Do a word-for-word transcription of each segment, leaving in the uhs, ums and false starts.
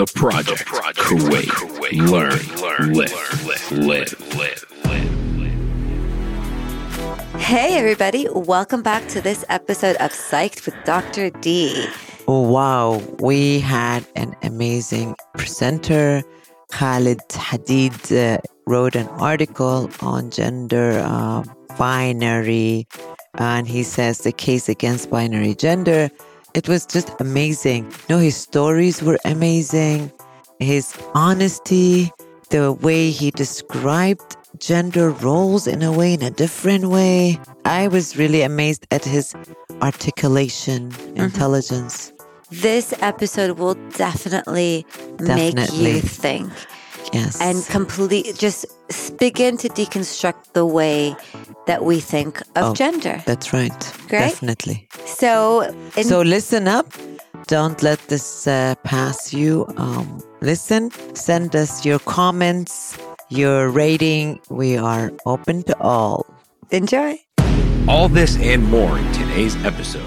The Project, the Project Kuwait. Kuwait. Learn, learn, live, learn, live, live, live, live. Hey, everybody. Welcome back to this episode of Psyched with Doctor D. Wow. We had an amazing presenter. Khalid Hadeed uh, wrote an article on gender uh, binary, and he says the case against binary gender. It was just amazing. No, his stories were amazing. His honesty, the way he described gender roles in a way, in a different way. I was really amazed at his articulation, mm-hmm. intelligence. This episode will definitely, definitely make you think. Yes. And complete, just begin to deconstruct the way that we think of oh, gender. That's right. Great? Definitely. So, in- so listen up. Don't let this uh, pass you. Um, listen, send us your comments, your rating. We are open to all. Enjoy. All this and more in today's episode.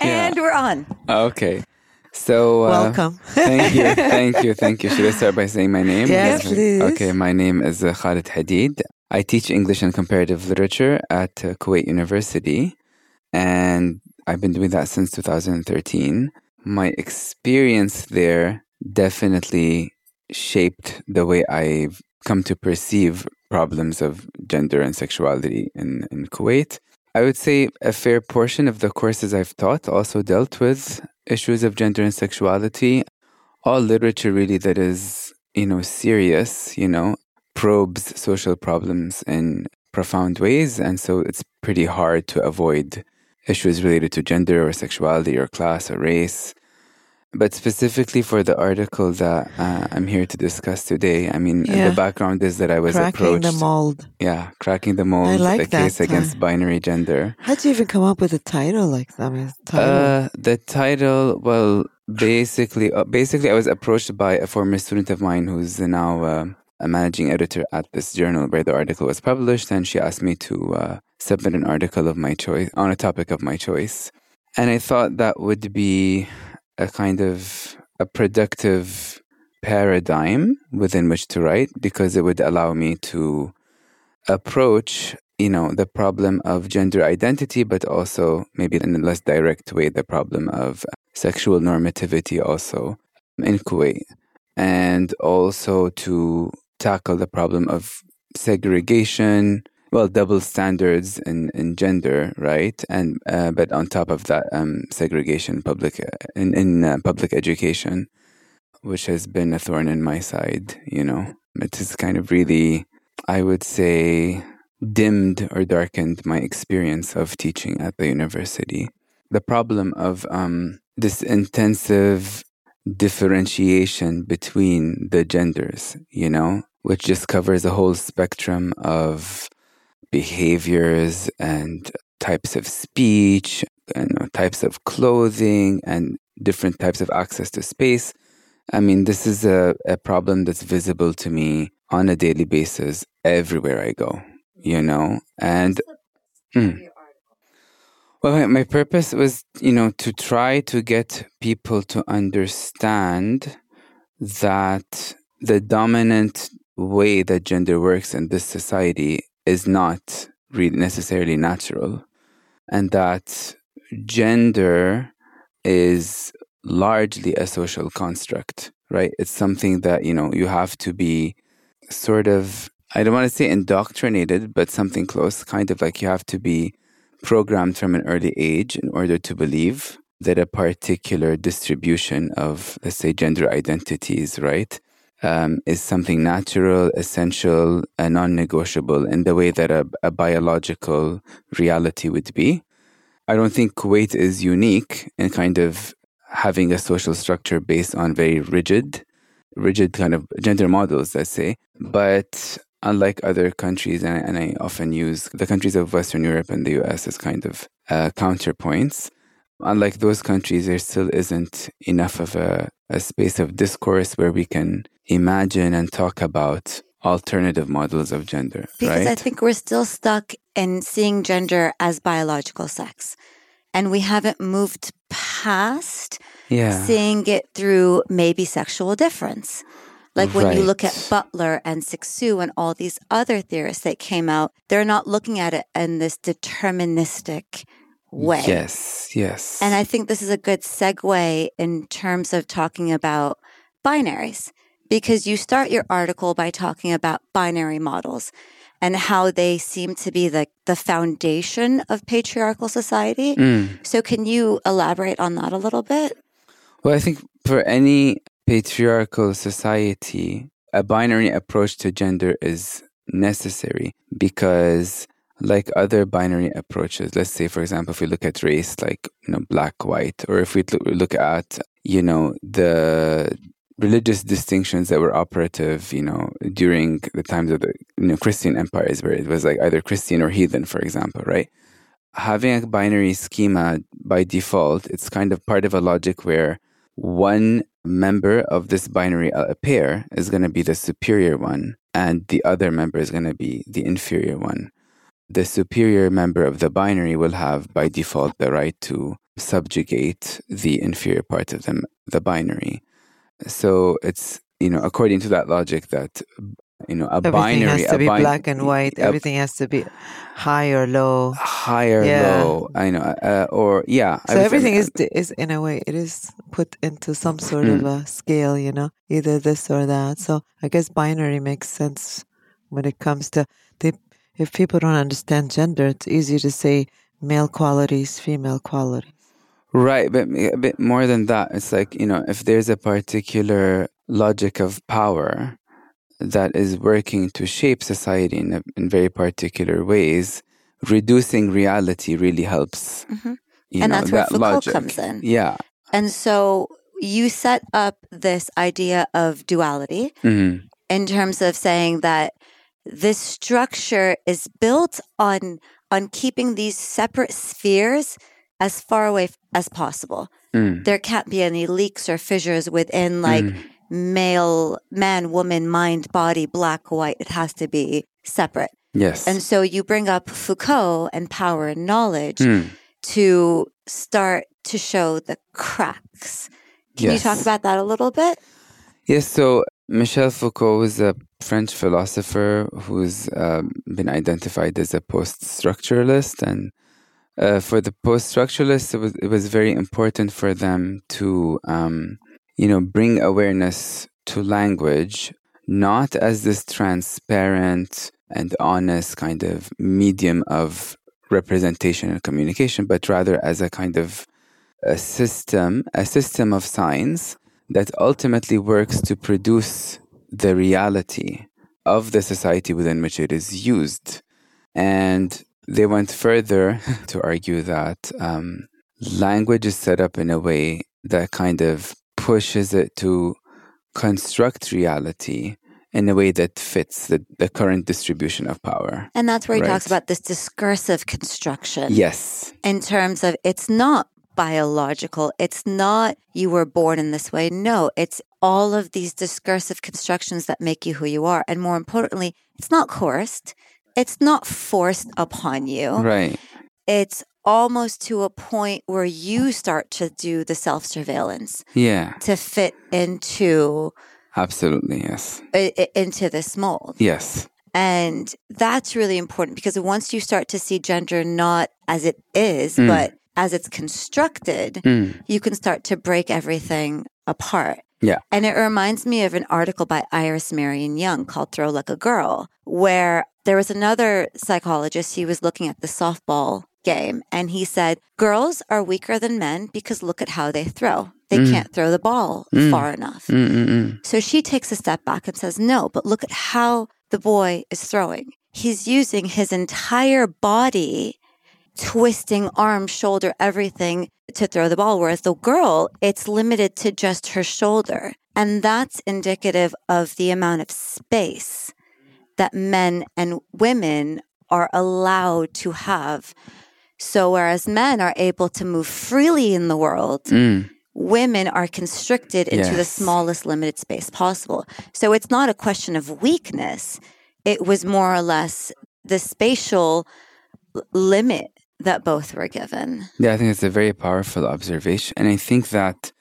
And yeah. We're on. Okay. So, uh, welcome. thank you, thank you, thank you. Should I start by saying my name? Yes, yes. Please. Okay, my name is uh, Khalid Hadeed. I teach English and comparative literature at uh, Kuwait University, and I've been doing that since two thousand thirteen. My experience there definitely shaped the way I've come to perceive problems of gender and sexuality in, in Kuwait. I would say a fair portion of the courses I've taught also dealt with issues of gender and sexuality. All literature really that is, you know, serious, you know, probes social problems in profound ways. And so it's pretty hard to avoid issues related to gender or sexuality or class or race. But specifically for the article that uh, I'm here to discuss today, I mean, yeah. The background is that I was cracking approached. Cracking the mold. Yeah, cracking the mold. I like the that. The case time. Against binary gender. How did you even come up with a title like that? I mean, title. Uh, the title, well, basically, uh, basically, I was approached by a former student of mine who's now uh, a managing editor at this journal where the article was published, and she asked me to uh, submit an article of my choice on a topic of my choice, and I thought that would be a kind of a productive paradigm within which to write, because it would allow me to approach, you know, the problem of gender identity, but also maybe in a less direct way, the problem of sexual normativity also in Kuwait, and also to tackle the problem of segregation, well, double standards in, in gender, right? And uh, but on top of that, um, segregation public in in uh, public education, which has been a thorn in my side. You know, it has kind of really, I would say, dimmed or darkened my experience of teaching at the university. The problem of um, this intensive differentiation between the genders, you know, which just covers a whole spectrum of behaviors and types of speech and types of clothing and different types of access to space. I mean, this is a, a problem that's visible to me on a daily basis everywhere I go, you know, and mm. well, my purpose was, you know, to try to get people to understand that the dominant way that gender works in this society is not really necessarily natural, and that gender is largely a social construct, right? It's something that, you know, you have to be sort of, I don't want to say indoctrinated, but something close, kind of like you have to be programmed from an early age in order to believe that a particular distribution of, let's say, gender identities, right? Um, is something natural, essential, and non-negotiable in the way that a, a biological reality would be. I don't think Kuwait is unique in kind of having a social structure based on very rigid, rigid kind of gender models, let's say. But unlike other countries, and I, and I often use the countries of Western Europe and the U S as kind of uh, counterpoints, unlike those countries, there still isn't enough of a, a space of discourse where we can imagine and talk about alternative models of gender, because right? I think we're still stuck in seeing gender as biological sex. And we haven't moved past yeah. seeing it through maybe sexual difference. Like when right. you look at Butler and Cixous and all these other theorists that came out, they're not looking at it in this deterministic way. Yes, yes. And I think this is a good segue in terms of talking about binaries, because you start your article by talking about binary models and how they seem to be the, the foundation of patriarchal society. Mm. So can you elaborate on that a little bit? Well, I think for any patriarchal society, a binary approach to gender is necessary because, like other binary approaches, let's say, for example, if we look at race, like, you know, black, white, or if we look at, you know, the religious distinctions that were operative, you know, during the times of the, you know, Christian empires, where it was like either Christian or heathen, for example, right? Having a binary schema by default, it's kind of part of a logic where one member of this binary pair is going to be the superior one and the other member is going to be the inferior one. The superior member of the binary will have by default the right to subjugate the inferior part of them, the binary. So it's, you know, according to that logic that, you know, a everything binary... Everything has to be bin- black and white. A, everything has to be high or low. High or yeah. low. I know. Uh, or, yeah. So everything is, is, in a way, it is put into some sort mm. of a scale, you know, either this or that. So I guess binary makes sense when it comes to... They, if people don't understand gender, it's easy to say male qualities, female qualities. Right, but a bit more than that. It's like, you know, if there's a particular logic of power that is working to shape society in, a, in very particular ways, reducing reality really helps. Mm-hmm. You and know, that's where that Foucault logic. comes in. Yeah. And so you set up this idea of duality mm-hmm. in terms of saying that this structure is built on on keeping these separate spheres as far away as possible. Mm. There can't be any leaks or fissures within, like, mm. male, man, woman, mind, body, black, white. It has to be separate. Yes. And so you bring up Foucault and power and knowledge mm. to start to show the cracks. Can yes. you talk about that a little bit? Yes, so Michel Foucault is a French philosopher who's uh, been identified as a post-structuralist, and Uh, for the post-structuralists, it was, it was very important for them to, um, you know, bring awareness to language, not as this transparent and honest kind of medium of representation and communication, but rather as a kind of a system, a system of signs that ultimately works to produce the reality of the society within which it is used. And they went further to argue that um, language is set up in a way that kind of pushes it to construct reality in a way that fits the, the current distribution of power. And that's where he right? talks about this discursive construction. Yes. In terms of it's not biological. It's not you were born in this way. No, it's all of these discursive constructions that make you who you are. And more importantly, it's not coerced. It's not forced upon you. Right. It's almost to a point where you start to do the self-surveillance. Yeah. To fit into... Absolutely, yes. I- I- into this mold. Yes. And that's really important because once you start to see gender not as it is, mm. but as it's constructed, mm. you can start to break everything apart. Yeah. And it reminds me of an article by Iris Marion Young called Throw Like a Girl, where... There was another psychologist, he was looking at the softball game, and he said, girls are weaker than men because look at how they throw. They mm. can't throw the ball mm. far enough. Mm-mm-mm. So she takes a step back and says, no, but look at how the boy is throwing. He's using his entire body, twisting arm, shoulder, everything to throw the ball, whereas the girl, it's limited to just her shoulder. And that's indicative of the amount of space that men and women are allowed to have. So whereas men are able to move freely in the world, mm. women are constricted into yes. the smallest limited space possible. So it's not a question of weakness. It was more or less the spatial limit that both were given. Yeah, I think it's a very powerful observation. And I think that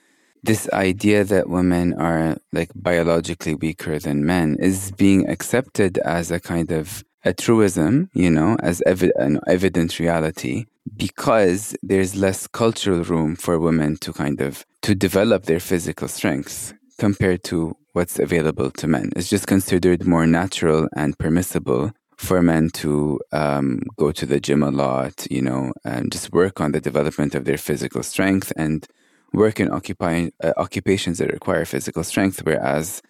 this idea that women are like biologically weaker than men is being accepted as a kind of a truism, you know, as evi- an evident reality, because there's less cultural room for women to kind of to develop their physical strengths compared to what's available to men. It's just considered more natural and permissible for men to um, go to the gym a lot, you know, and just work on the development of their physical strength and work in occupying uh, occupations that require physical strength. Whereas,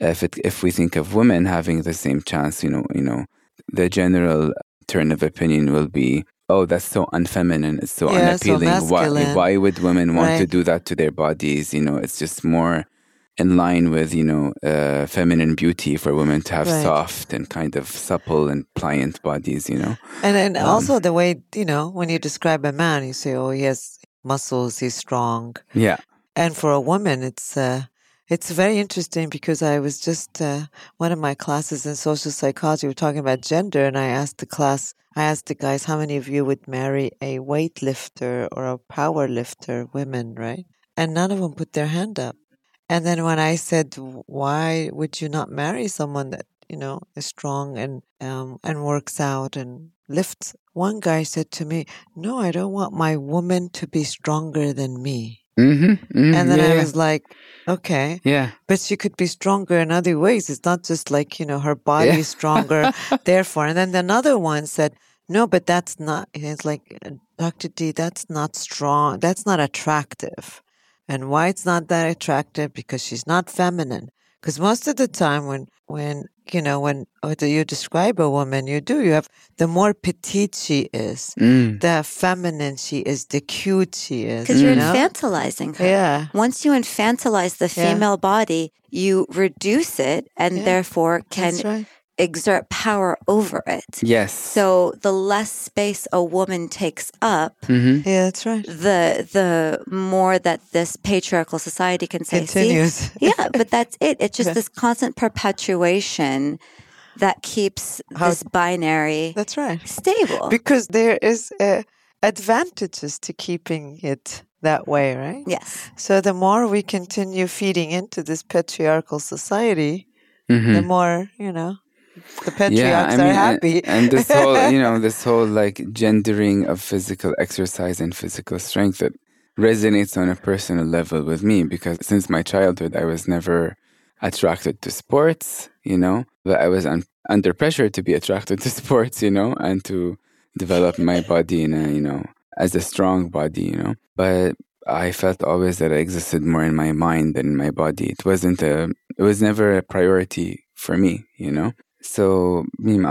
if it, if we think of women having the same chance, you know, you know, the general turn of opinion will be, oh, that's so unfeminine, it's so yeah, unappealing. So why, why would women want right. to do that to their bodies? You know, it's just more in line with, you know, uh, feminine beauty for women to have right. soft and kind of supple and pliant bodies, you know. And and um, also the way, you know, when you describe a man, you say, oh, he has muscles, he's strong. Yeah. And for a woman, it's uh, it's very interesting because I was just, uh, one of my classes in social psychology, we were talking about gender, and I asked the class, I asked the guys, how many of you would marry a weightlifter or a power lifter, women, right? And none of them put their hand up. And then when I said, why would you not marry someone that, you know, is strong and um, and works out and lifts? One guy said to me, no, I don't want my woman to be stronger than me. Mm-hmm, mm, and then yeah, I was like, okay, yeah, but she could be stronger in other ways. It's not just like, you know, her body yeah. is stronger, therefore. And then another one said, no, but that's not, it's like, Doctor D, that's not strong. That's not attractive. And why it's not that attractive? Because she's not feminine. Because most of the time when, when you know, when you describe a woman, you do, you have the more petite she is, mm. the feminine she is, the cute she is. Because you're know? infantilizing her. Yeah. Once you infantilize the female yeah. body, you reduce it and yeah. therefore can... That's right. exert power over it. Yes. So the less space a woman takes up, mm-hmm. yeah, that's right. The the more that this patriarchal society can say, continues. See, yeah, but that's it. It's just yeah. this constant perpetuation that keeps How, this binary. That's right. Stable. Because there is uh, advantages to keeping it that way, right? Yes. So the more we continue feeding into this patriarchal society, mm-hmm. the more, you know. The patriarchs yeah, I mean, are happy. And, and this whole, you know, this whole like gendering of physical exercise and physical strength, that resonates on a personal level with me because since my childhood, I was never attracted to sports, you know, but I was un- under pressure to be attracted to sports, you know, and to develop my body in a, you know, as a strong body, you know, but I felt always that I existed more in my mind than in my body. It wasn't a, it was never a priority for me, you know. So,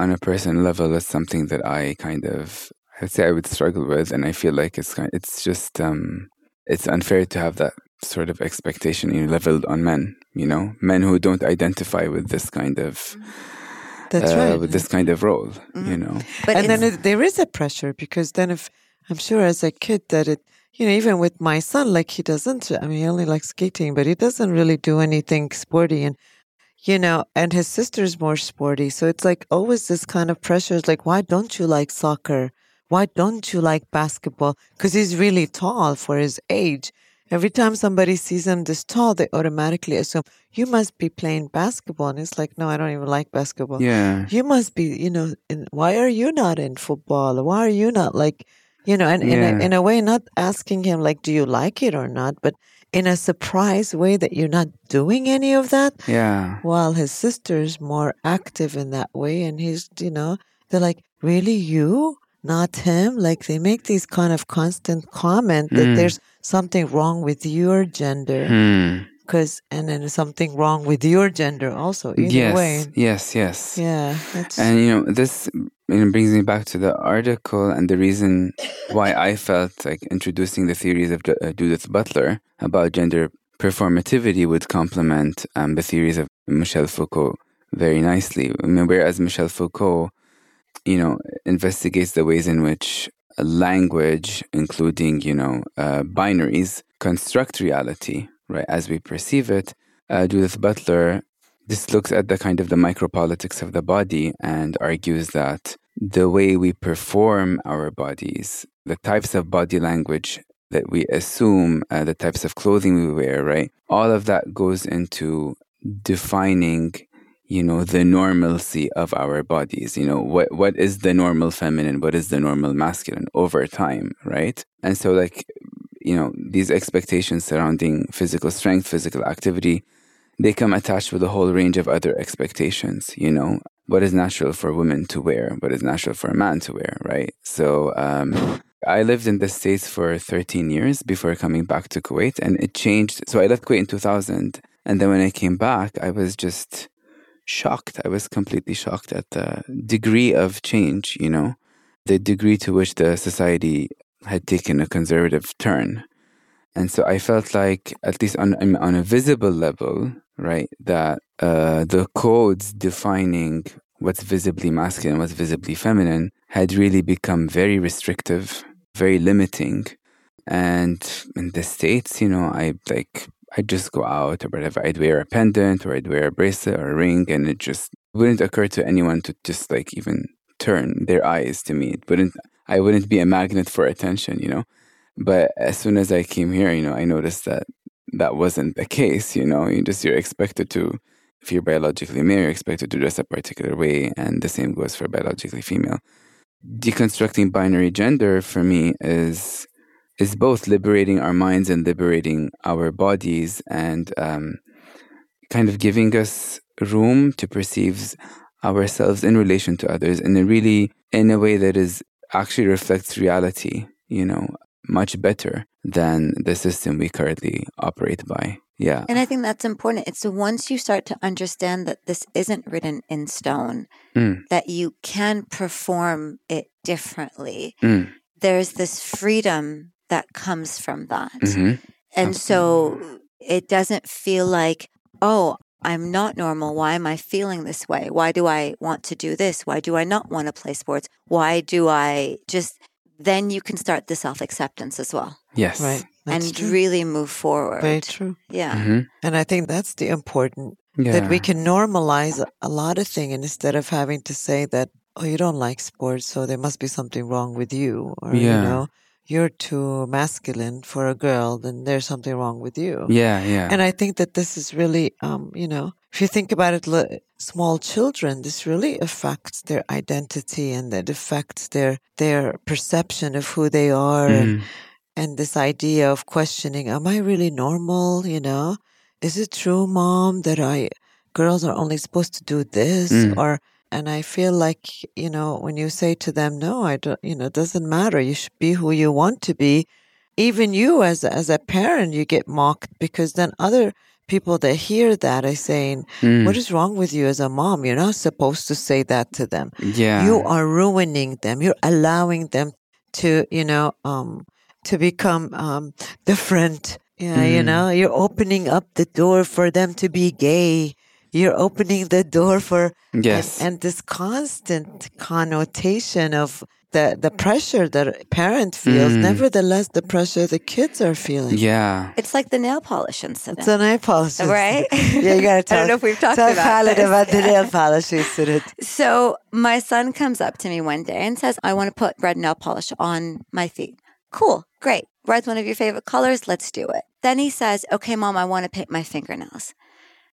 on a personal level, that's something that I kind of, I'd say I would struggle with, and I feel like it's kind of, it's just, um, it's unfair to have that sort of expectation you know, leveled on men, you know, men who don't identify with this kind of, that's uh, right. with this kind of role, mm-hmm. you know. But and then it, there is a pressure because then if, I'm sure as a kid that it, you know, even with my son, like he doesn't, I mean, he only likes skating, but he doesn't really do anything sporty and, you know, and his sister's more sporty. So it's like always this kind of pressure. It's like, why don't you like soccer? Why don't you like basketball? Because he's really tall for his age. Every time somebody sees him this tall, they automatically assume, you must be playing basketball. And it's like, no, I don't even like basketball. Yeah. You must be, you know, in, why are you not in football? Why are you not like, you know, and yeah. in, a, in a way, not asking him like, do you like it or not? But in a surprised way that you're not doing any of that. Yeah. While his sister's more active in that way. And he's, you know, they're like, really you? Not him? Like they make these kind of constant comment that mm. there's something wrong with your gender. Mm. Cause, and then something wrong with your gender also. Either yes, way. Yes, yes. Yeah. And, you know, this you know, brings me back to the article and the reason why I felt like introducing the theories of uh, Judith Butler about gender performativity would complement um, the theories of Michel Foucault very nicely. I mean, whereas Michel Foucault, you know, investigates the ways in which language, including, you know, uh, binaries, construct reality, right, as we perceive it, uh, Judith Butler just looks at the kind of the micropolitics of the body and argues that the way we perform our bodies, the types of body language that we assume, uh, the types of clothing we wear, right? All of that goes into defining, you know, the normalcy of our bodies. You know, what what is the normal feminine? What is the normal masculine over time, right? And so, like, you know, these expectations surrounding physical strength, physical activity, they come attached with a whole range of other expectations, you know. What is natural for women to wear? What is natural for a man to wear, right? So um, I lived in the States for thirteen years before coming back to Kuwait, and it changed. So I left Kuwait in two thousand, and then when I came back, I was just shocked. I was completely shocked at the degree of change, you know, the degree to which the society had taken a conservative turn. And so I felt like, at least on on a visible level, right, that uh, the codes defining what's visibly masculine, what's visibly feminine, had really become very restrictive, very limiting. And in the States, you know, I like I'd just go out or whatever. I'd wear a pendant or I'd wear a bracelet or a ring, and it just wouldn't occur to anyone to just like even turn their eyes to me. It wouldn't. I wouldn't be a magnet for attention, you know. But as soon as I came here, you know, I noticed that that wasn't the case, you know. You just, you're expected to, if you're biologically male, you're expected to dress a particular way, and the same goes for biologically female. Deconstructing binary gender for me is is both liberating our minds and liberating our bodies, and um, kind of giving us room to perceive ourselves in relation to others in a really, in a way that is actually reflects reality, you know, much better than the system we currently operate by. Yeah. And I think that's important. It's once you start to understand that this isn't written in stone, mm. that you can perform it differently, mm. there's this freedom that comes from that. Mm-hmm. And Absolutely. So it doesn't feel like, oh, I'm not normal. Why am I feeling this way? Why do I want to do this? Why do I not want to play sports? Why do I just... Then you can start the self-acceptance as well. Yes. Right. That's and true. Really move forward. Very true. Yeah. Mm-hmm. And I think that's the important, yeah. that we can normalize a lot of things instead of having to say that, oh, you don't like sports, so there must be something wrong with you. Or, yeah. you know, you're too masculine for a girl, then there's something wrong with you. Yeah, yeah. And I think that this is really, um, you know, if you think about it, l- small children, this really affects their identity, and it affects their their perception of who they are, mm. and, and this idea of questioning, am I really normal, you know? Is it true, Mom, that I girls are only supposed to do this? Mm. Or And I feel like, you know, when you say to them, no, I don't, you know, it doesn't matter. You should be who you want to be. Even you as as a parent, you get mocked, because then other people that hear that are saying, mm. what is wrong with you as a mom? You're not supposed to say that to them. Yeah. You are ruining them. You're allowing them to, you know, um, to become um, different. Yeah, mm. You know, you're opening up the door for them to be gay. You're opening the door for, yes. and, and this constant connotation of the, the pressure that a parent feels, mm. nevertheless, the pressure the kids are feeling. Yeah. It's like the nail polish incident. It's a nail polish incident. Right? Yeah, you got to tell I don't know if we've talked about Khalid about the nail polish incident. So my son comes up to me one day and says, I want to put red nail polish on my feet. Cool. Great. Red's one of your favorite colors. Let's do it. Then he says, okay, Mom, I want to paint my fingernails.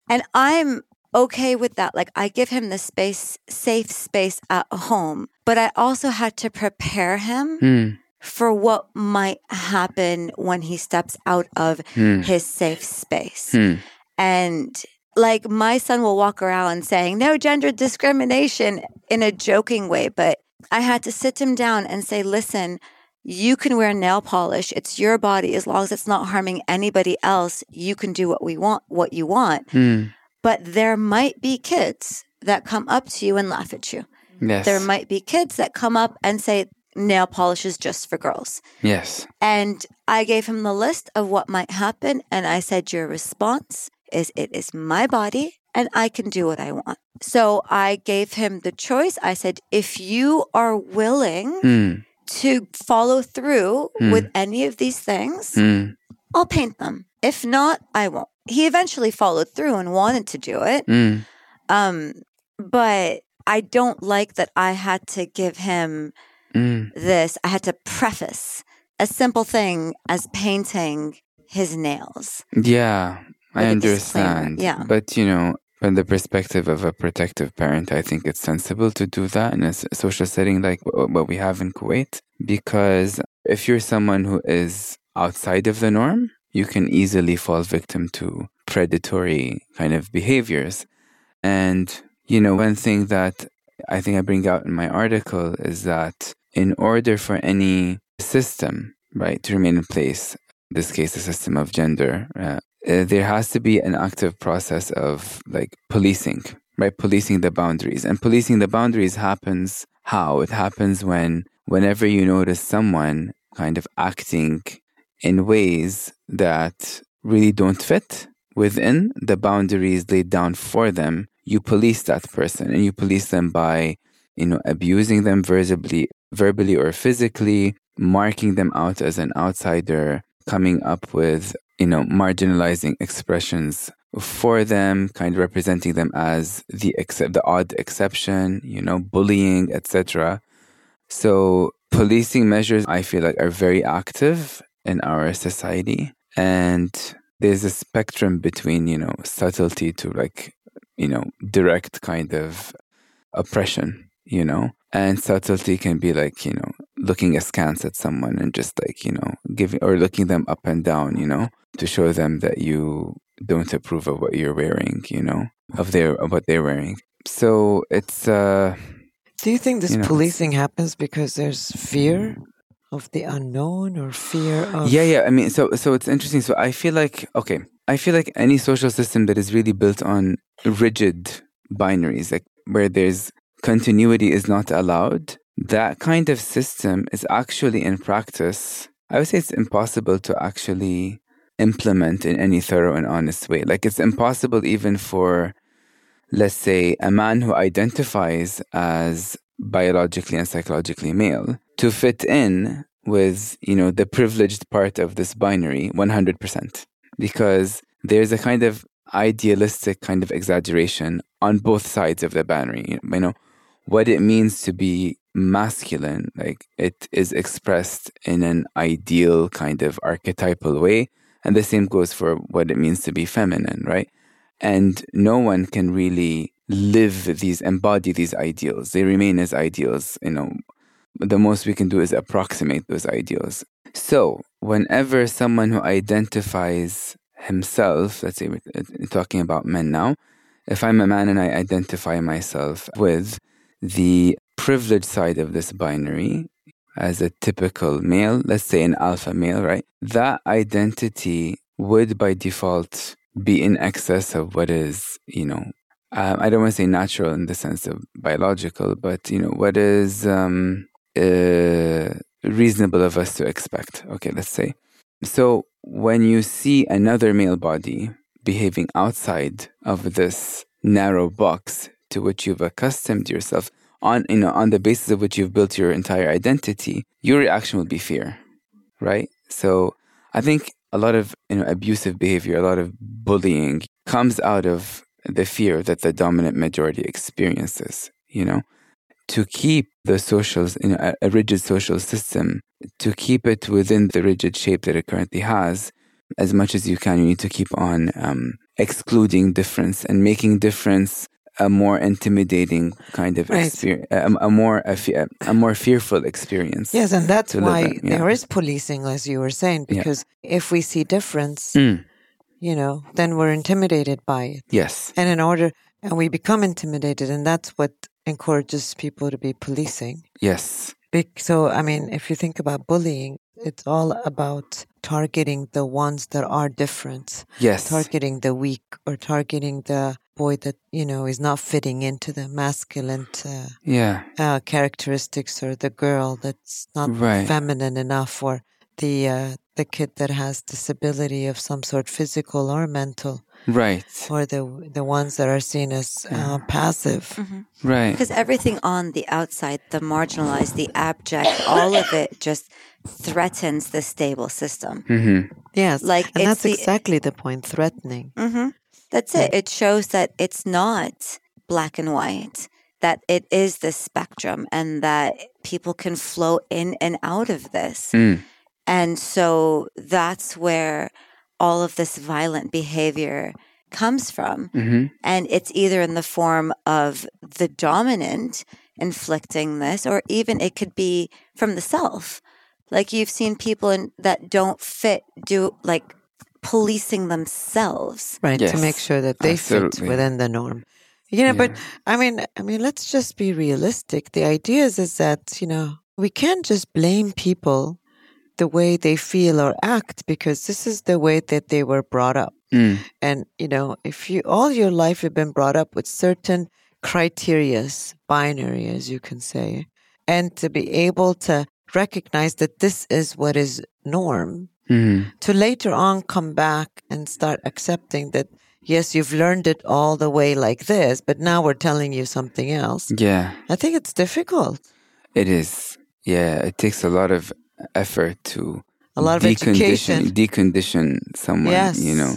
And I'm okay with that. Like, I give him the space, safe space at home, but I also had to prepare him mm. for what might happen when he steps out of mm. his safe space. Mm. And like, my son will walk around saying, no gender discrimination in a joking way, but I had to sit him down and say, listen, you can wear nail polish. It's your body. As long as it's not harming anybody else, you can do what we want, what you want. Mm. But there might be kids that come up to you and laugh at you. Yes. There might be kids that come up and say, nail polish is just for girls. Yes. And I gave him the list of what might happen. And I said, your response is, it is my body and I can do what I want. So I gave him the choice. I said, if you are willing... Mm. to follow through mm. with any of these things, mm. I'll paint them. If not, I won't. He eventually followed through and wanted to do it. Mm. Um, but I don't like that I had to give him mm. this. I had to preface a simple thing as painting his nails. Yeah, I understand. Yeah. But, you know, from the perspective of a protective parent, I think it's sensible to do that in a social setting like what we have in Kuwait. Because if you're someone who is outside of the norm, you can easily fall victim to predatory kind of behaviors. And, you know, one thing that I think I bring out in my article is that in order for any system, right, to remain in place, in this case, the system of gender, uh, there has to be an active process of like policing, right, policing the boundaries. And policing the boundaries happens how? It happens when whenever you notice someone kind of acting in ways that really don't fit within the boundaries laid down for them, you police that person, and you police them by, you know, abusing them verbally, verbally or physically, marking them out as an outsider, coming up with, you know, marginalizing expressions for them, kind of representing them as the ex- the odd exception, you know, bullying, et cetera. So policing measures, I feel like, are very active in our society. And there's a spectrum between, you know, subtlety to like, you know, direct kind of oppression, you know. And subtlety can be like, you know, looking askance at someone and just like, you know, giving or looking them up and down, you know, to show them that you don't approve of what you're wearing, you know, of their of what they're wearing. So it's... Uh, Do you think this you know, policing happens because there's fear of the unknown or fear of... Yeah, yeah. I mean, so so it's interesting. So I feel like, okay, I feel like any social system that is really built on rigid binaries, like where there's continuity is not allowed, that kind of system is actually in practice, I would say it's impossible to actually implement in any thorough and honest way. Like it's impossible even for, let's say, a man who identifies as biologically and psychologically male to fit in with, you know, the privileged part of this binary one hundred percent. Because there's a kind of idealistic kind of exaggeration on both sides of the binary. You know, what it means to be masculine, like it is expressed in an ideal kind of archetypal way. And the same goes for what it means to be feminine, right? And no one can really live these, embody these ideals. They remain as ideals, you know. The most we can do is approximate those ideals. So whenever someone who identifies himself, let's say we're talking about men now, if I'm a man and I identify myself with the privileged side of this binary as a typical male, let's say an alpha male, right? That identity would by default be in excess of what is, you know, um, I don't want to say natural in the sense of biological, but, you know, what is... Um, Uh, reasonable of us to expect, okay, let's say. So when you see another male body behaving outside of this narrow box to which you've accustomed yourself on, you know, on the basis of which you've built your entire identity, your reaction will be fear, right? So I think a lot of, you know, abusive behavior, a lot of bullying comes out of the fear that the dominant majority experiences, you know. To keep the social, you know, a rigid social system, to keep it within the rigid shape that it currently has, as much as you can, you need to keep on um, excluding difference and making difference a more intimidating kind of right. experience, a, a more a, fe- a more fearful experience. Yes, and that's why in, yeah. there is policing, as you were saying, because yeah. if we see difference, mm. you know, then we're intimidated by it. Yes, and in order, and we become intimidated, and that's what encourages people to be policing. Yes. So, I mean, if you think about bullying, it's all about targeting the ones that are different. Yes. Targeting the weak or targeting the boy that, you know, is not fitting into the masculine uh, yeah. uh, characteristics, or the girl that's not right. feminine enough, or the uh, the kid that has disability of some sort, physical or mental. Right. Or the the ones that are seen as uh, passive. Mm-hmm. Right. Because everything on the outside, the marginalized, the abject, all of it just threatens the stable system. Mm-hmm. Yes. Like and it's that's the, exactly the point, threatening. Mm-hmm. That's it. It shows that it's not black and white, that it is this spectrum, and that people can flow in and out of this. Mm. And so that's where all of this violent behavior comes from. Mm-hmm. And it's either in the form of the dominant inflicting this, or even it could be from the self. Like you've seen people in, that don't fit, do like policing themselves. Right, yes. To make sure that they Absolutely. Fit within the norm. You know, yeah. but I mean, I mean, let's just be realistic. The idea is, is that, you know, we can't just blame people the way they feel or act, because this is the way that they were brought up. Mm. And, you know, if you all your life have been brought up with certain criterias, binary, as you can say, and to be able to recognize that this is what is norm, mm. to later on come back and start accepting that, yes, you've learned it all the way like this, but now we're telling you something else. Yeah. I think it's difficult. It is. Yeah, it takes a lot of effort to a lot of decondition, education. decondition someone, yes. you know.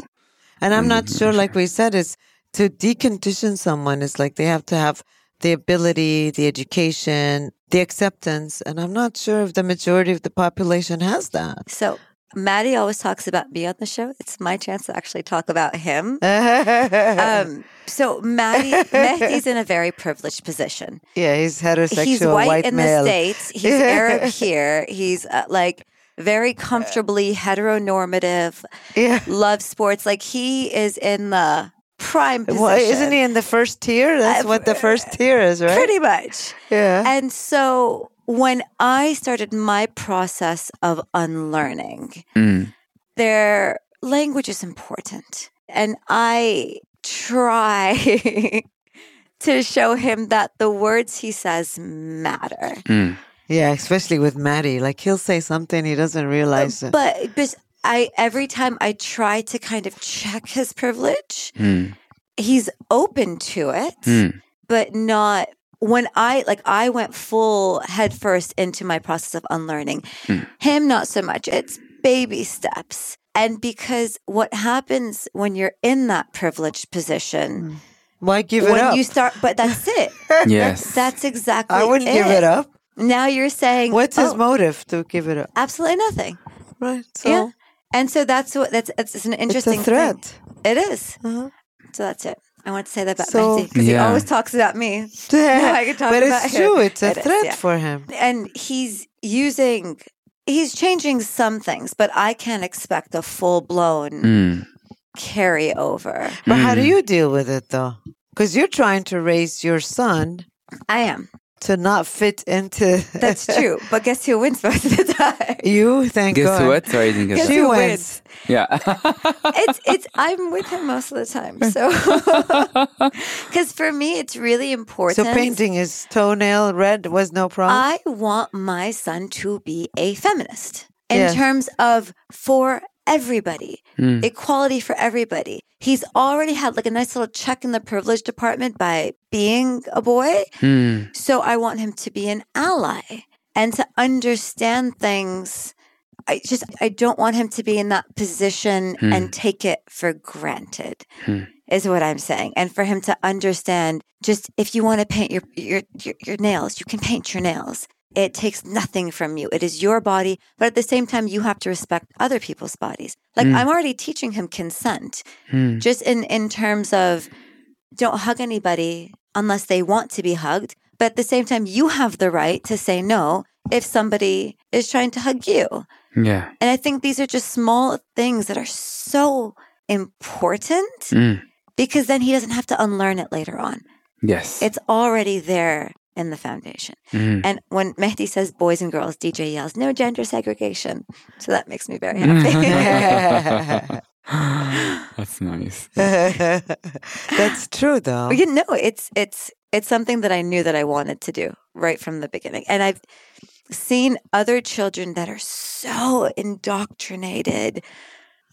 And I'm not sure, like we said, it's to decondition someone is like they have to have the ability, the education, the acceptance. And I'm not sure if the majority of the population has that. So Maddie always talks about me on the show. It's my chance to actually talk about him. um, so Maddie, Mehdi's in a very privileged position. Yeah, he's heterosexual, he's white, white in male. The States. He's Arab here. He's uh, like very comfortably heteronormative, yeah. loves sports. Like he is in the prime position. Well, isn't he in the first tier? That's uh, what the first tier is, right? Pretty much. Yeah. And so when I started my process of unlearning, mm. their language is important. And I try to show him that the words he says matter. Mm. Yeah, especially with Maddie. Like he'll say something he doesn't realize. But, but, but I every time I try to kind of check his privilege, mm. he's open to it, mm. but not... When I, like, I went full headfirst into my process of unlearning. Mm. Him, not so much. It's baby steps. And because what happens when you're in that privileged position... Mm. Why give it when up? When you start... But that's it. Yes. That's exactly it. I wouldn't it. give it up. Now you're saying... What's oh, his motive to give it up? Absolutely nothing. Right. So. Yeah. And so that's what... That's it's an interesting it's a threat. Thing. It is. Uh-huh. So that's it. I want to say that about so, Mehdi because yeah. he always talks about me. Yeah, I could talk but about it's him. True. It's a it threat is, yeah. for him. And he's using, he's changing some things, but I can't expect a full-blown mm. carryover. But mm. how do you deal with it, though? Because you're trying to raise your son. I am. To not fit into... That's true. But guess who wins most of the time? You, thank guess God. Guess what? Sorry, I didn't guess, guess who wins. wins. Yeah. it's it's. I'm with him most of the time. So, because for me, it's really important. So painting his toenail red was no problem? I want my son to be a feminist in yes. terms of for everybody, mm. equality for everybody. He's already had like a nice little check in the privilege department by being a boy. Mm. So I want him to be an ally and to understand things. I just, I don't want him to be in that position mm. and take it for granted mm. is what I'm saying. And for him to understand just if you want to paint your, your, your, your nails, you can paint your nails. It takes nothing from you. It is your body. But at the same time, you have to respect other people's bodies. Like mm. I'm already teaching him consent mm. just in, in terms of don't hug anybody unless they want to be hugged. But at the same time, you have the right to say no if somebody is trying to hug you. Yeah. And I think these are just small things that are so important mm. because then he doesn't have to unlearn it later on. Yes. It's already there. In the foundation. Mm. And when Mehdi says boys and girls, D J yells, no gender segregation. So that makes me very happy. That's nice. That's true, though. You know, it's, it's, it's something that I knew that I wanted to do right from the beginning. And I've seen other children that are so indoctrinated.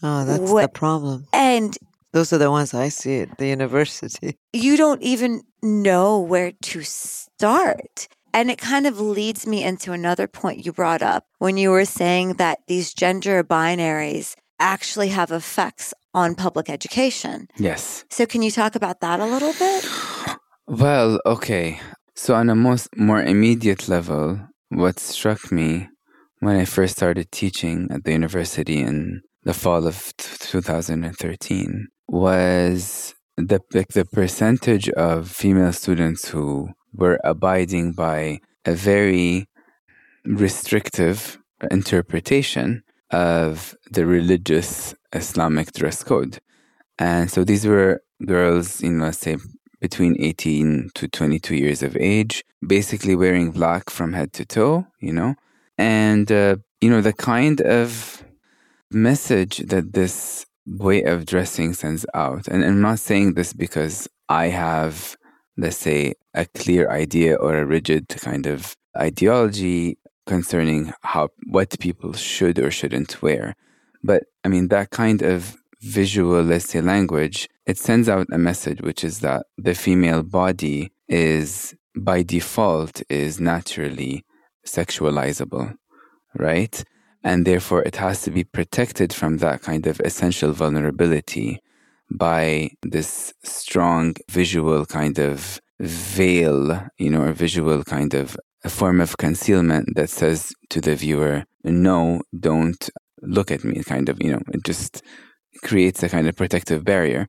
Oh, that's what, the problem. And those are the ones I see at the university. You don't even know where to start. And it kind of leads me into another point you brought up when you were saying that these gender binaries actually have effects on public education. Yes. So can you talk about that a little bit? Well, okay. So on a most, more immediate level, what struck me when I first started teaching at the university in the fall of two thousand thirteen was the the percentage of female students who were abiding by a very restrictive interpretation of the religious Islamic dress code. And so these were girls, you know, let's say between eighteen to twenty-two years of age, basically wearing black from head to toe, you know. And, uh, you know, the kind of message that this way of dressing sends out, and I'm not saying this because I have, let's say, a clear idea or a rigid kind of ideology concerning how what people should or shouldn't wear. But, I mean, that kind of visual, let's say, language, it sends out a message, which is that the female body is, by default, is naturally sexualizable, right? And therefore, it has to be protected from that kind of essential vulnerability by this strong visual kind of veil, you know, a visual kind of a form of concealment that says to the viewer, no, don't look at me, kind of, you know, it just creates a kind of protective barrier.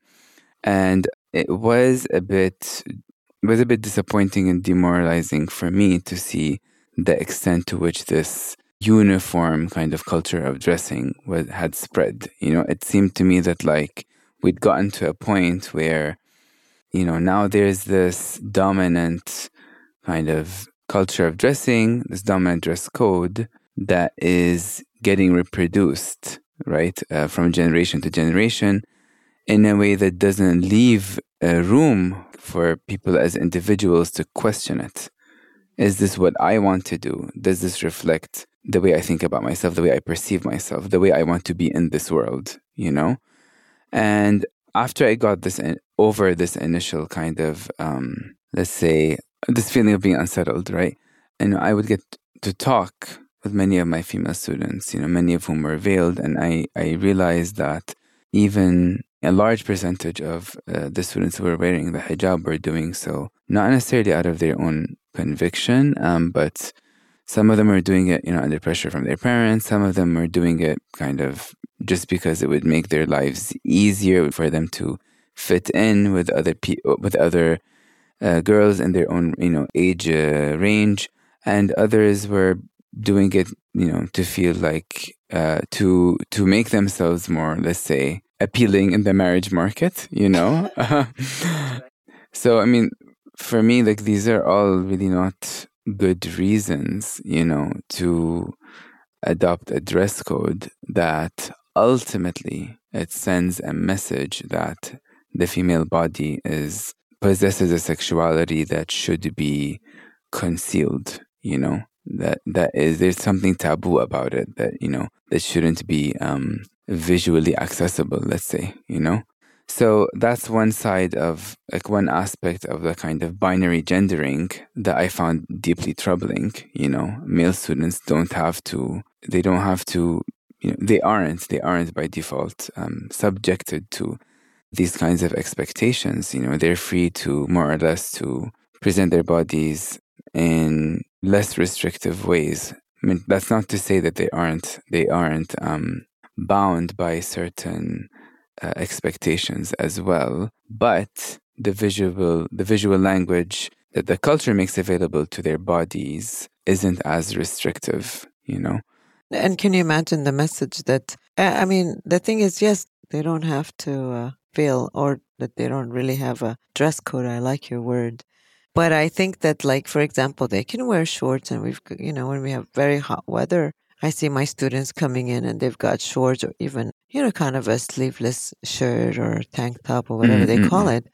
And it was a bit, it was a bit disappointing and demoralizing for me to see the extent to which this uniform kind of culture of dressing was, had spread. You know, it seemed to me that like we'd gotten to a point where, you know, now there's this dominant kind of culture of dressing, this dominant dress code that is getting reproduced, right, uh, from generation to generation in a way that doesn't leave a room for people as individuals to question it. Is this what I want to do? Does this reflect the way I think about myself, the way I perceive myself, the way I want to be in this world, you know? And after I got this in, over this initial kind of, um, let's say, this feeling of being unsettled, right? And I would get to talk with many of my female students, you know, many of whom were veiled. And I, I realized that even a large percentage of uh, the students who were wearing the hijab were doing so, not necessarily out of their own conviction, um, but some of them were doing it, you know, under pressure from their parents. Some of them were doing it kind of just because it would make their lives easier for them to fit in with other pe- with other uh, girls in their own, you know, age uh, range. And others were doing it, you know, to feel like uh, to to make themselves more, let's say, appealing in the marriage market, you know. So, I mean, for me, like, these are all really not good reasons, you know, to adopt a dress code that ultimately it sends a message that the female body is possesses a sexuality that should be concealed, you know, that that is, there's something taboo about it that, you know, that shouldn't be um, visually accessible, let's say, you know. So that's one side of, like, one aspect of the kind of binary gendering that I found deeply troubling. You know, male students don't have to, they don't have to, you know, they aren't, they aren't by default um, subjected to these kinds of expectations. You know, they're free to more or less to present their bodies in less restrictive ways. I mean, that's not to say that they aren't, they aren't um, bound by certain Uh, expectations as well, but the visual the visual language that the culture makes available to their bodies isn't as restrictive, you know. And can you imagine the message that, I mean, the thing is, yes, they don't have to uh, veil, or that they don't really have a dress code. I like your word. But I think that, like, for example, they can wear shorts, and we've, you know, when we have very hot weather, I see my students coming in and they've got shorts or even, you know, kind of a sleeveless shirt or tank top or whatever mm-hmm. they call it.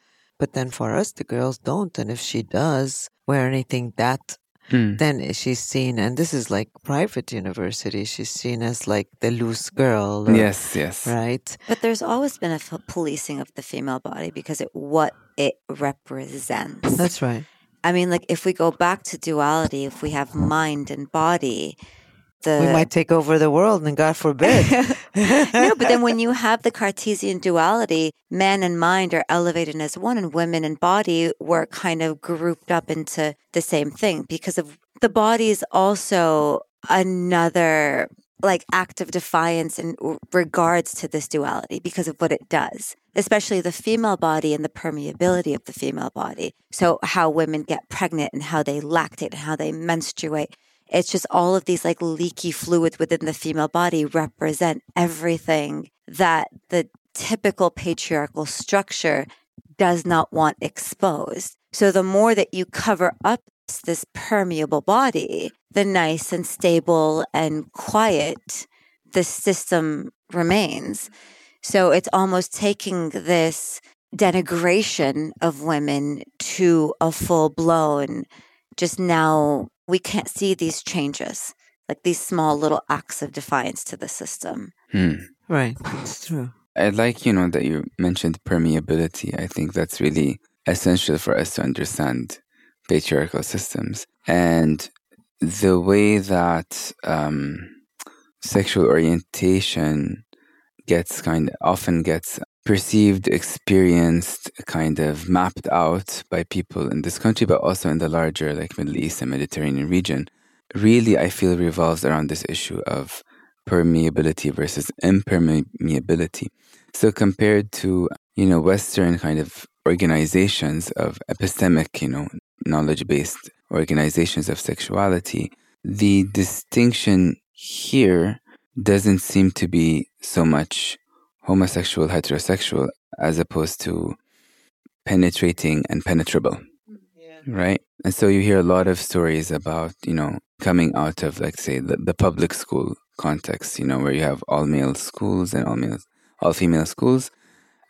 But then for us, the girls don't. And if she does wear anything that, mm. then she's seen, and this is like private university, she's seen as like the loose girl. Or, yes, yes. Right. But there's always been a f- policing of the female body because of what it represents. That's right. I mean, like, if we go back to duality, if we have mind and body, The, we might take over the world, and God forbid. No, but then when you have the Cartesian duality, man and mind are elevated as one, and women and body were kind of grouped up into the same thing because of the body is also another like act of defiance in regards to this duality because of what it does, especially the female body and the permeability of the female body. So how women get pregnant and how they lactate and how they menstruate. It's just all of these like leaky fluids within the female body represent everything that the typical patriarchal structure does not want exposed. So the more that you cover up this permeable body, the nice and stable and quiet the system remains. So it's almost taking this denigration of women to a full-blown, just now we can't see these changes, like these small little acts of defiance to the system. Hmm. Right, that's true. I like, you know, that you mentioned permeability. I think that's really essential for us to understand patriarchal systems. And the way that um, sexual orientation gets kind of, often gets perceived, experienced, kind of mapped out by people in this country, but also in the larger like Middle East and Mediterranean region, really I feel revolves around this issue of permeability versus impermeability. So compared to, you know, Western kind of organizations of epistemic, you know, knowledge-based organizations of sexuality, the distinction here doesn't seem to be so much homosexual, heterosexual, as opposed to penetrating and penetrable, yeah. Right? And so you hear a lot of stories about, you know, coming out of, like, say, the, the public school context, you know, where you have all-male schools and all-male, all-female schools.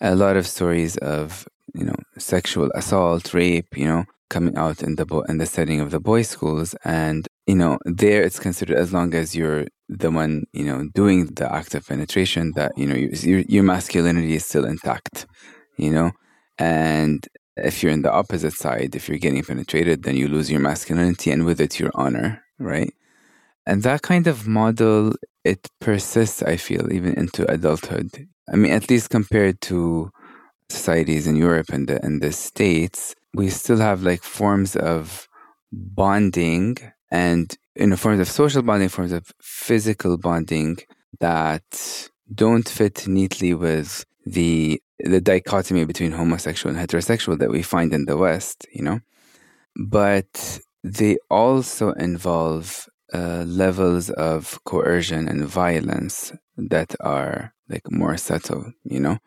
A lot of stories of, you know, sexual assault, rape, you know, coming out in the bo- in the setting of the boys' schools. And, you know, there it's considered as long as you're the one, you know, doing the act of penetration that, you know, your, your masculinity is still intact, you know. And if you're in the opposite side, if you're getting penetrated, then you lose your masculinity and with it your honor, right? And that kind of model, it persists, I feel, even into adulthood. I mean, at least compared to societies in Europe and the, and the States, we still have like forms of bonding and, you know, forms of social bonding, forms of physical bonding that don't fit neatly with the the dichotomy between homosexual and heterosexual that we find in the West, you know. But they also involve uh, levels of coercion and violence that are like more subtle, you know,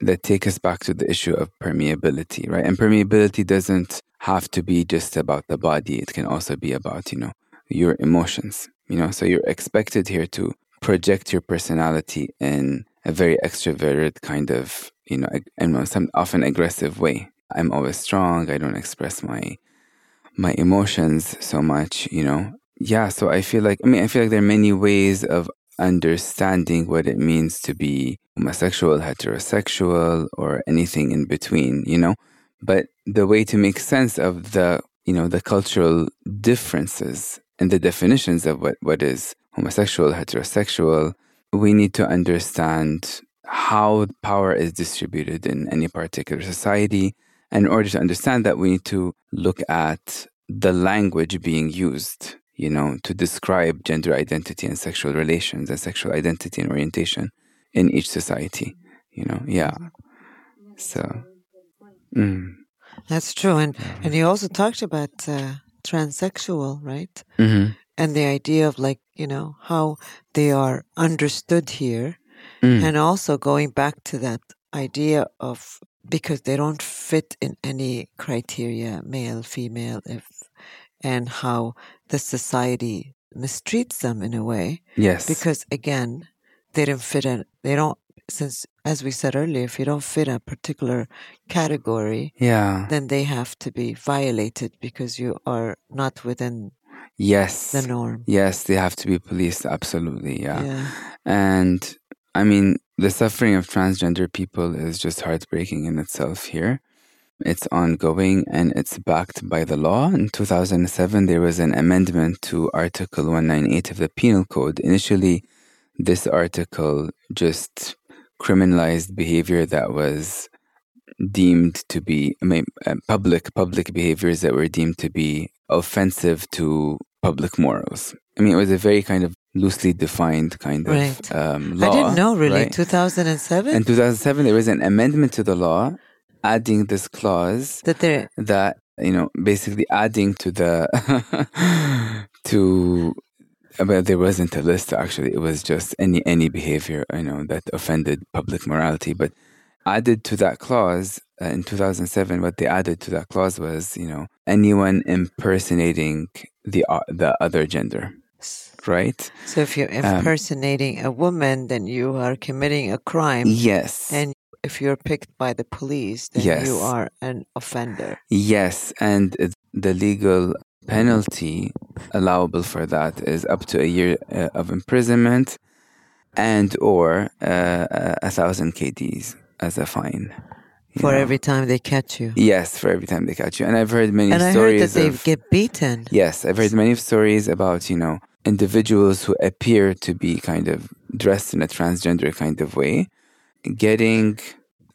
that take us back to the issue of permeability, right? And permeability doesn't have to be just about the body. It can also be about, you know, your emotions, you know? So you're expected here to project your personality in a very extroverted kind of, you know, and some often aggressive way. I'm always strong. I don't express my my emotions so much, you know? Yeah, so I feel like, I mean, I feel like there are many ways of understanding what it means to be homosexual, heterosexual, or anything in between, you know? But the way to make sense of the, you know, the cultural differences and the definitions of what, what is homosexual, heterosexual, we need to understand how power is distributed in any particular society. And in order to understand that, we need to look at the language being used, you know, to describe gender identity and sexual relations and sexual identity and orientation in each society, you know, yeah. So, mm. That's true. And and you also talked about uh, transsexual, right? Mm-hmm. And the idea of like, you know, how they are understood here. Mm. And also going back to that idea of, because they don't fit in any criteria, male, female, if, and how the society mistreats them in a way. Yes. Because again, they don't fit in, they don't, since, as we said earlier, if you don't fit a particular category, yeah, then they have to be violated because you are not within yes. the norm. Yes, they have to be policed, absolutely, yeah. yeah. And, I mean, the suffering of transgender people is just heartbreaking in itself here. It's ongoing and it's backed by the law. In two thousand seven, there was an amendment to Article one ninety-eight of the Penal Code. Initially, this article just criminalized behavior that was deemed to be, I mean, public public behaviors that were deemed to be offensive to public morals. I mean, it was a very kind of loosely defined kind of right. um, law. I didn't know, really. Right? two thousand seven? In two thousand seven, there was an amendment to the law adding this clause that there that, you know, basically adding to the to But there wasn't a list, actually. It was just any any behavior, you know, that offended public morality. But added to that clause uh, in two thousand seven, what they added to that clause was, you know, anyone impersonating the uh, the other gender, right? So if you're impersonating um, a woman, then you are committing a crime. Yes. And if you're picked by the police, then yes. you are an offender. Yes, and the legal penalty allowable for that is up to a year uh, of imprisonment and or uh, a thousand K Ds as a fine. For know. every time they catch you. Yes, for every time they catch you. And I've heard many and stories. And I heard that they of, get beaten. Yes, I've heard many stories about, you know, individuals who appear to be kind of dressed in a transgender kind of way, getting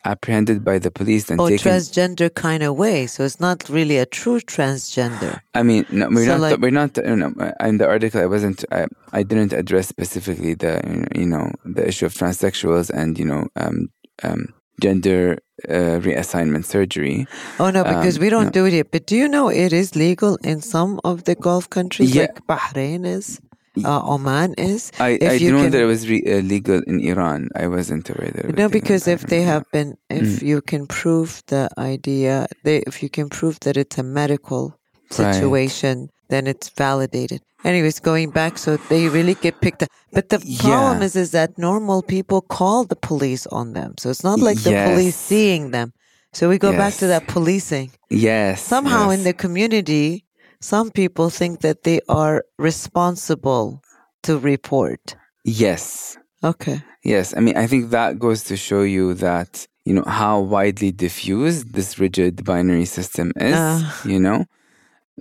apprehended by the police and or taken... Or transgender kind of way, so it's not really a true transgender. I mean, no, we're so not... Like, we're not. You know, in the article, I wasn't... I, I didn't address specifically the, you know, the issue of transsexuals and, you know, um, um, gender uh, reassignment surgery. Oh, no, because um, we don't no. do it here. But do you know it is legal in some of the Gulf countries, yeah. like Bahrain is... Uh, Oman is. I, I didn't know that it was re- uh, legal in Iran. I wasn't aware that it was. No, because if they have been, if mm. you can prove the idea, they, if you can prove that it's a medical situation, right. then it's validated. Anyways, going back, so they really get picked up. But the yeah. problem is, is that normal people call the police on them. So it's not like yes. the police seeing them. So we go yes. back to that policing. Yes. Somehow yes. in the community... Some people think that they are responsible to report. Yes. Okay. Yes. I mean, I think that goes to show you that, you know, how widely diffused this rigid binary system is, uh, you know,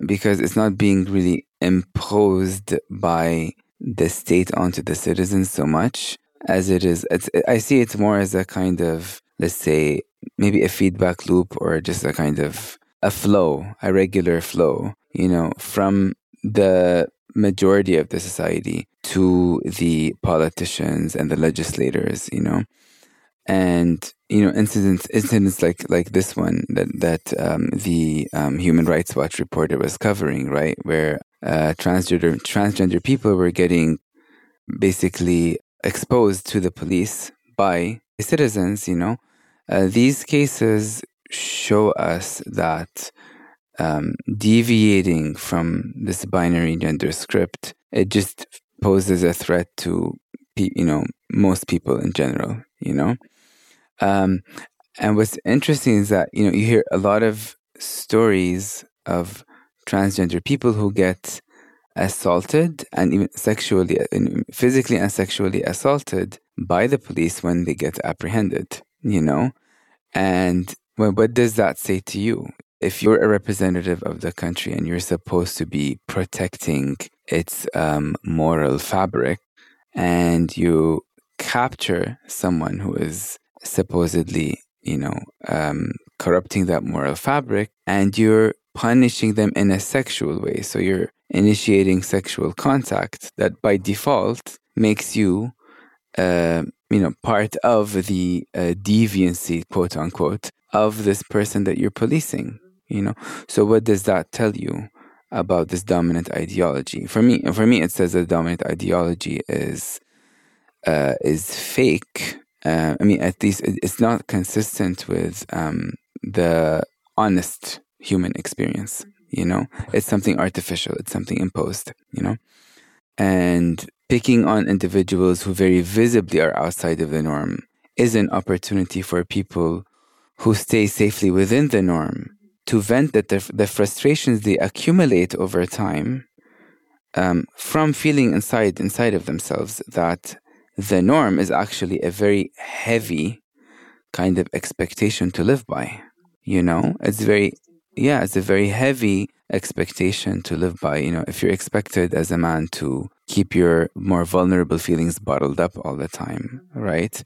because it's not being really imposed by the state onto the citizens so much as it is. It's, I see it more as a kind of, let's say, maybe a feedback loop or just a kind of a flow, a regular flow. You know, from the majority of the society to the politicians and the legislators, you know, and, you know, incidents, incidents like, like this one that, that um, the um, Human Rights Watch reporter was covering, right, where uh, transgender, transgender people were getting basically exposed to the police by citizens, you know, uh, these cases show us that Um, deviating from this binary gender script, it just poses a threat to, you know, most people in general, you know. Um, and what's interesting is that, you know, you hear a lot of stories of transgender people who get assaulted and even sexually, physically and sexually assaulted by the police when they get apprehended, you know. And well, what does that say to you? If you're a representative of the country and you're supposed to be protecting its um, moral fabric, and you capture someone who is supposedly, you know, um, corrupting that moral fabric, and you're punishing them in a sexual way, so you're initiating sexual contact, that by default makes you, uh, you know, part of the uh, deviancy, quote unquote, of this person that you're policing. You know, so what does that tell you about this dominant ideology? For me, for me, it says the dominant ideology is uh, is fake. Uh, I mean, at least it's not consistent with um, the honest human experience. You know, it's something artificial. It's something imposed. You know, and picking on individuals who very visibly are outside of the norm is an opportunity for people who stay safely within the norm to vent that the, the frustrations they accumulate over time um, from feeling inside inside of themselves that the norm is actually a very heavy kind of expectation to live by. You know, it's very, yeah, it's a very heavy expectation to live by. You know, if you're expected as a man to keep your more vulnerable feelings bottled up all the time, right?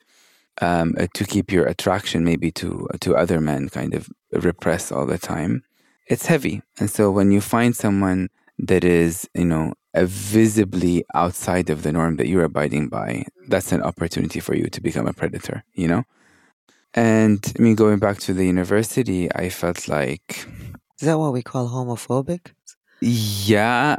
um, to keep your attraction maybe to to other men kind of repressed all the time, it's heavy. And so when you find someone that is, you know, visibly outside of the norm that you're abiding by, that's an opportunity for you to become a predator, you know? And I mean, going back to the university, I felt like... Is that what we call homophobic? Yeah.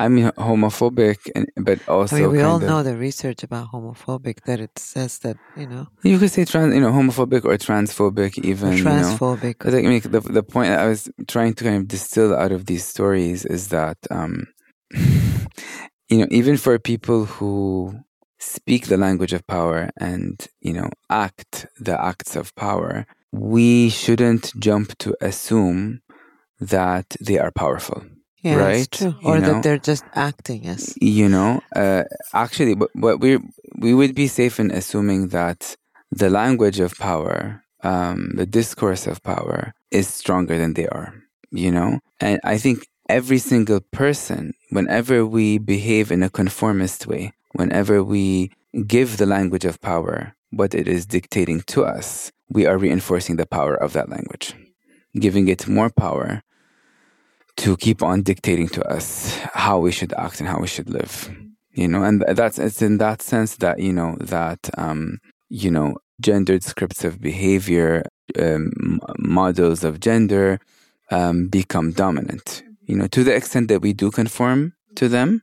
I mean, homophobic, but also I mean, we all of, know the research about homophobic, that it says that, you know... You could say, trans, you know, homophobic or transphobic even, or transphobic. You know? I mean, the, the point I was trying to kind of distill out of these stories is that... Um, you know, even for people who speak the language of power and, you know, act the acts of power, we shouldn't jump to assume that they are powerful. Yeah, right? That's true. Or you know? That they're just acting as. You know, uh, actually, but, but we we would be safe in assuming that the language of power, um, the discourse of power, is stronger than they are, you know? And I think every single person, whenever we behave in a conformist way, whenever we give the language of power what it is dictating to us, we are reinforcing the power of that language, giving it more power to keep on dictating to us how we should act and how we should live. You know, and that's it's in that sense that, you know, that, um, you know, gendered scripts of behavior, um, models of gender um, become dominant. You know, to the extent that we do conform to them,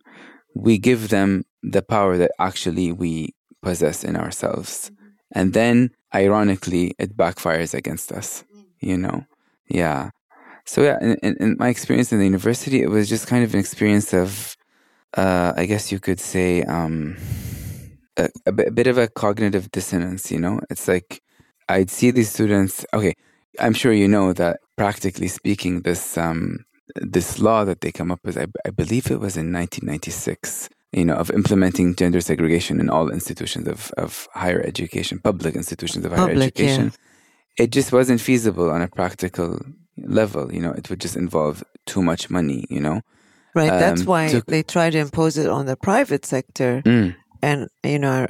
we give them the power that actually we possess in ourselves. And then, ironically, it backfires against us, you know? Yeah. So, yeah, in, in, in my experience in the university, it was just kind of an experience of, uh, I guess you could say, um, a, a, b- a bit of a cognitive dissonance, you know? It's like, I'd see these students, okay, I'm sure you know that, practically speaking, this... Um, this law that they come up with, I, I believe it was in nineteen ninety-six, you know, of implementing gender segregation in all institutions of, of higher education, public institutions of higher public, education. Yeah. It just wasn't feasible on a practical level, you know, it would just involve too much money, you know. Right, um, that's why to, they try to impose it on the private sector. Mm. And, you know,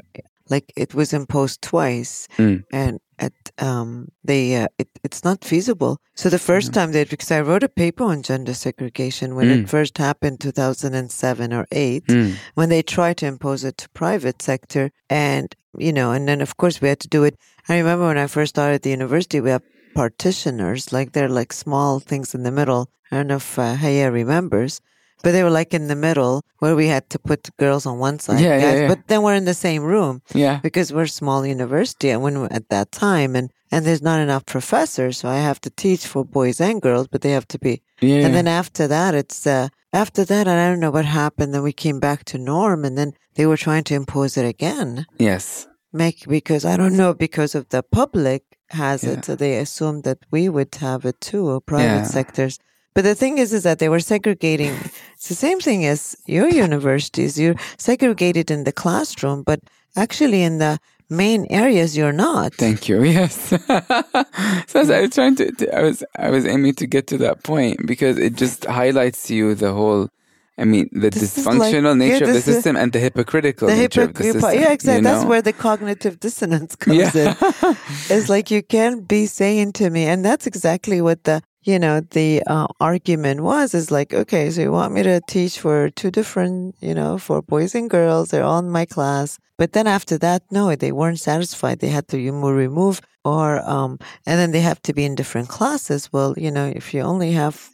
like it was imposed twice. Mm. And At um, they, uh, it, it's not feasible. So the first yeah. time they, because I wrote a paper on gender segregation when mm. it first happened, two thousand and seven or eight, mm. when they tried to impose it to private sector, and you know, and then of course we had to do it. I remember when I first started the university, we had partitioners, like they're like small things in the middle. I don't know if uh, Haya remembers. But they were like in the middle where we had to put girls on one side, yeah, guys, yeah, yeah. but then we're in the same room yeah. because we're a small university and when at that time and, and there's not enough professors, so I have to teach for boys and girls, but they have to be. Yeah, and yeah. then after that, it's uh, after that, I don't know what happened. Then we came back to norm, and then they were trying to impose it again. Yes, make because I don't know because of the public has yeah. it, so they assumed that we would have it too, or private yeah. sectors. But the thing is, is that they were segregating. It's the same thing as your universities. You're segregated in the classroom, but actually in the main areas, you're not. Thank you. Yes. So I was, I was trying to, to, I was, I was aiming to get to that point because it just highlights to you the whole. I mean, the this dysfunctional like, nature yeah, of the system is, and the hypocritical the nature hypocr- of the system. Yeah, exactly. You know? That's where the cognitive dissonance comes yeah. in. It's like you can't be saying to me, and that's exactly what the. You know, the uh, argument was, is like, okay, so you want me to teach for two different, you know, for boys and girls, they're all in my class. But then after that, no, they weren't satisfied. They had to remove or, um, and then they have to be in different classes. Well, you know, if you only have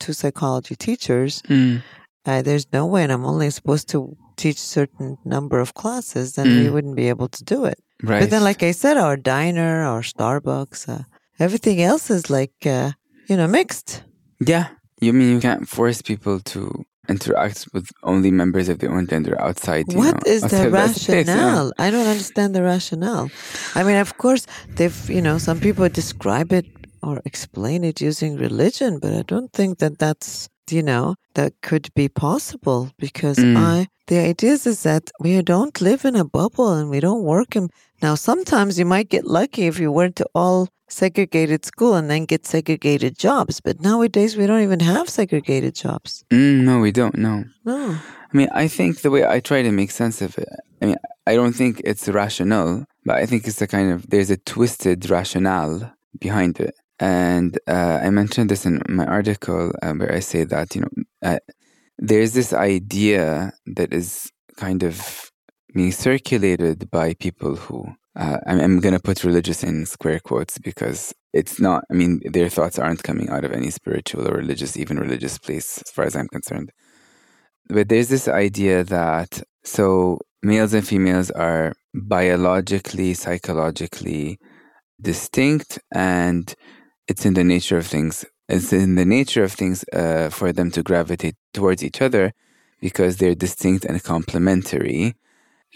two psychology teachers, mm. uh, there's no way, and I'm only supposed to teach certain number of classes, then mm. we wouldn't be able to do it. Right. But then, like I said, our diner, our Starbucks, uh, everything else is like... Uh, You know, mixed. Yeah. You mean you can't force people to interact with only members of their own gender outside. You what know, is outside the rationale? Space, yeah. I don't understand the rationale. I mean, of course, they've, you know, some people describe it or explain it using religion, but I don't think that that's, you know, that could be possible because mm. I, the idea is, is that we don't live in a bubble and we don't work in. Now, sometimes you might get lucky if you went to all segregated school and then get segregated jobs. But nowadays, we don't even have segregated jobs. Mm, no, we don't, no. No. I mean, I think the way I try to make sense of it, I mean, I don't think it's rational But I think it's a kind of, there's a twisted rationale behind it. And uh, I mentioned this in my article uh, where I say that, you know, uh, there's this idea that is kind of being circulated by people who, uh, I'm, I'm going to put religious in square quotes because it's not, I mean, their thoughts aren't coming out of any spiritual or religious, even religious place, as far as I'm concerned. But there's this idea that, so males and females are biologically, psychologically distinct, and it's in the nature of things. It's in the nature of things uh, for them to gravitate towards each other because they're distinct and complementary.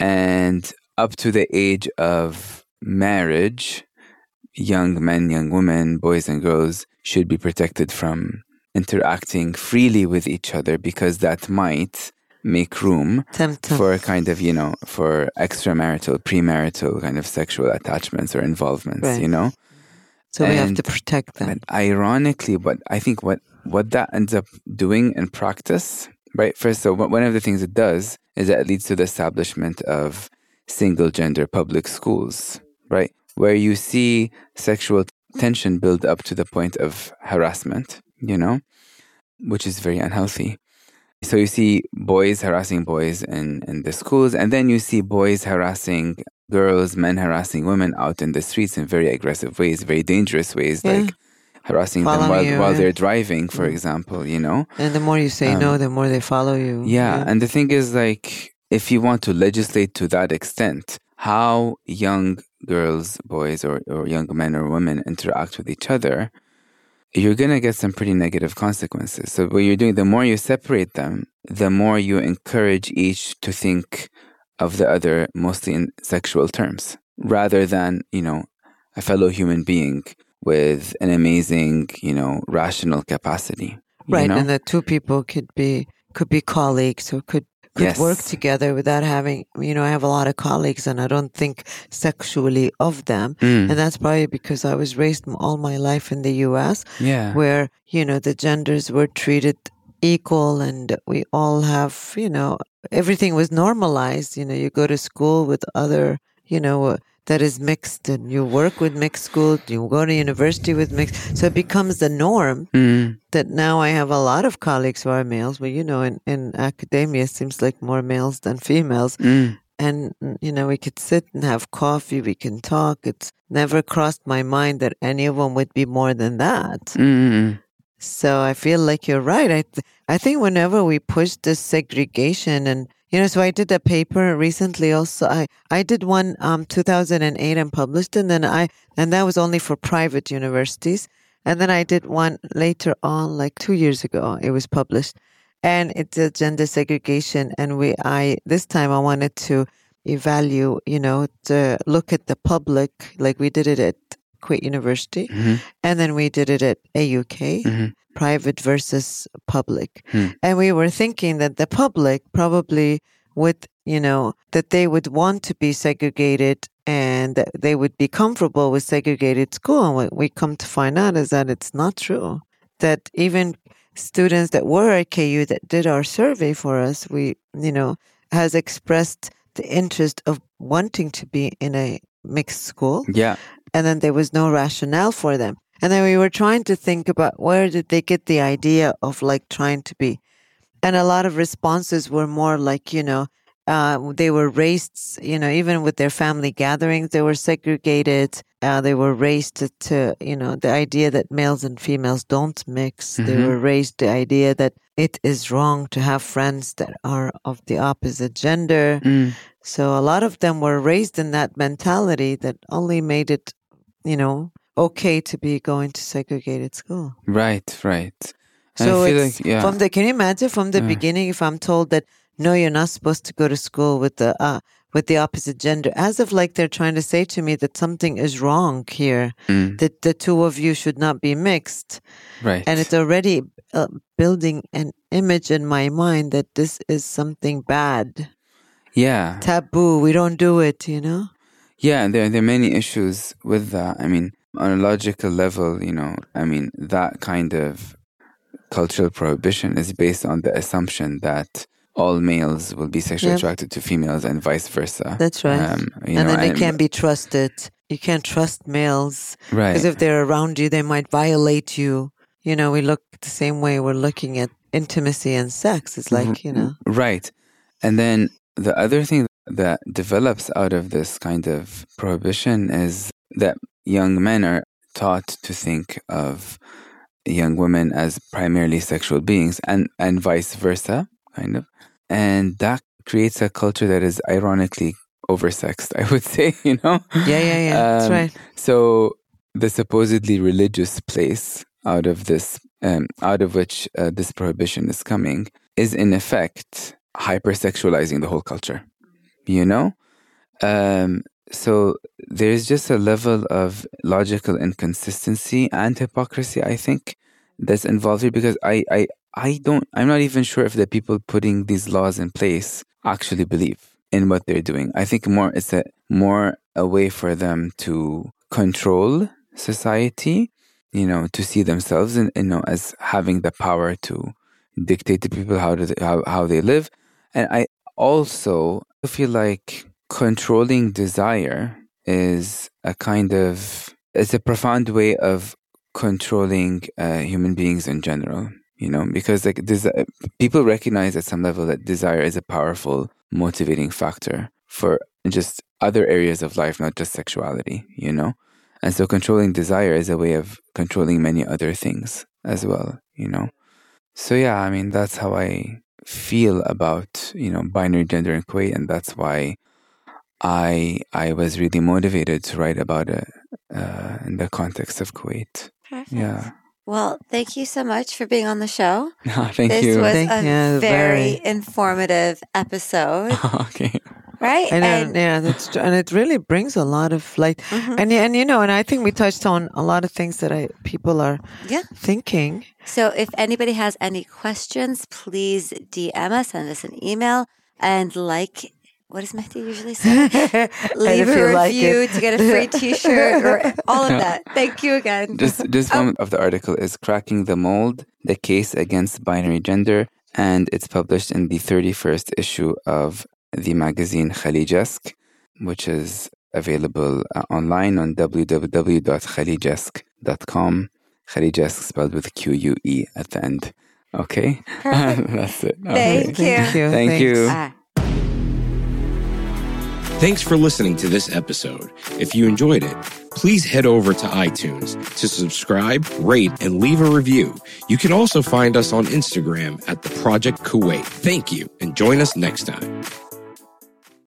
And up to the age of marriage, young men, young women, boys and girls should be protected from interacting freely with each other because that might make room Tempted. for a kind of, you know, for extramarital, premarital kind of sexual attachments or involvements, right. you know? So and we have to protect them. Ironically, what I think what, what that ends up doing in practice, right? First, so one of the things it does is that it leads to the establishment of single gender public schools, right? Where you see sexual tension build up to the point of harassment, you know, which is very unhealthy. So you see boys harassing boys in, in the schools, and then you see boys harassing girls, men harassing women out in the streets in very aggressive ways, very dangerous ways, yeah. like harassing follow them while, you, while yeah. they're driving, for example, you know. And the more you say um, no, the more they follow you. Yeah, yeah, and the thing is, like, if you want to legislate to that extent, how young girls, boys, or, or young men or women interact with each other, you're going to get some pretty negative consequences. So what you're doing, the more you separate them, the more you encourage each to think of the other mostly in sexual terms, rather than, you know, a fellow human being with an amazing, you know, rational capacity. Right, you know? And the two people could be could be colleagues or could Could yes. work together without having, you know, I have a lot of colleagues and I don't think sexually of them. Mm. And that's probably because I was raised all my life in the U S yeah. where, you know, the genders were treated equal and we all have, you know, everything was normalized. You know, you go to school with other, you know, that is mixed and you work with mixed schools, you go to university with mixed. So it becomes the norm mm. that now I have a lot of colleagues who are males. Well, you know, in, in academia, it seems like more males than females. Mm. And, you know, we could sit and have coffee, we can talk. It's never crossed my mind that any of them would be more than that. Mm. So I feel like you're right. I th- I think whenever we push this segregation and you know, so I did a paper recently also. I, I did one um two thousand eight and published, and then I and that was only for private universities. And then I did one later on, like two years ago, it was published. And it's a gender segregation. And we I this time I wanted to evaluate, you know, to look at the public, like we did it at Kuwait University, mm-hmm. and then we did it at A U K. Mm-hmm. Private versus public. Hmm. And we were thinking that the public probably would, you know, that they would want to be segregated and that they would be comfortable with segregated school. And what we come to find out is that it's not true. That even students that were at K U that did our survey for us, we, you know, has expressed the interest of wanting to be in a mixed school. Yeah. And then there was no rationale for them. And then we were trying to think about where did they get the idea of like trying to be. And a lot of responses were more like, you know, uh, they were raised, you know, even with their family gatherings, they were segregated. Uh, they were raised to, to, you know, the idea that males and females don't mix. Mm-hmm. They were raised the idea that it is wrong to have friends that are of the opposite gender. Mm. So a lot of them were raised in that mentality that only made it, you know, okay to be going to segregated school. Right, right. And so I feel it's, like, yeah. from the, can you imagine from the yeah. beginning if I'm told that, no, you're not supposed to go to school with the uh, with the opposite gender, as if like they're trying to say to me that something is wrong here, mm. that the two of you should not be mixed. Right. And it's already uh, building an image in my mind that this is something bad. Yeah. Taboo, we don't do it, you know? Yeah, there, there are many issues with that. I mean, on a logical level, you know, I mean, that kind of cultural prohibition is based on the assumption that all males will be sexually yep. attracted to females and vice versa. That's right. Um, you and know, then they can't be trusted. You can't trust males. Right. Because if they're around you, they might violate you. You know, we look the same way we're looking at intimacy and sex. It's like, you know. Right. And then the other thing that develops out of this kind of prohibition is that young men are taught to think of young women as primarily sexual beings and, and vice versa, kind of. And that creates a culture that is ironically oversexed, I would say, you know? Yeah, yeah, yeah. Um, That's right. So the supposedly religious place out of this, um, out of which uh, this prohibition is coming, is in effect hypersexualizing the whole culture, you know? Um, so there's just a level of logical inconsistency and hypocrisy, I think, that's involved here, because I, I, I don't, I'm not even sure if the people putting these laws in place actually believe in what they're doing. I think more it's a more a way for them to control society, you know, to see themselves in, you know, as having the power to dictate to people how to how, how they live. And I also feel like controlling desire is a kind of, it's a profound way of controlling uh, human beings in general, you know, because like desi- people recognize at some level that desire is a powerful motivating factor for just other areas of life, not just sexuality, you know? And so controlling desire is a way of controlling many other things as well, you know? So yeah, I mean, that's how I feel about, you know, binary gender in Kuwait, and that's why I I was really motivated to write about it uh, in the context of Kuwait. Perfect. Yeah. Well, thank you so much for being on the show. Oh, thank this you. This was thank a you. very informative episode. Okay. Right? And, and, and yeah, that's true. And it really brings a lot of light. Mm-hmm. And, and, you know, and I think we touched on a lot of things that I, people are yeah. thinking. So if anybody has any questions, please D M us, send us an email, and like what does Mehdi usually say? Leave a review like to get a free t-shirt or all of that. Thank you again. Just, just oh. one of the article is Cracking the Mold, the Case Against Binary Gender, and it's published in the thirty-first issue of the magazine Khaleejesque, which is available uh, online on w w w dot khaleejesque dot com. Khaleejesque spelled with Q U E at the end. Okay? That's it. Okay. Thank you. Thank you. Thank you. Uh, Thanks for listening to this episode. If you enjoyed it, please head over to iTunes to subscribe, rate, and leave a review. You can also find us on Instagram at The Project Kuwait. Thank you, and join us next time.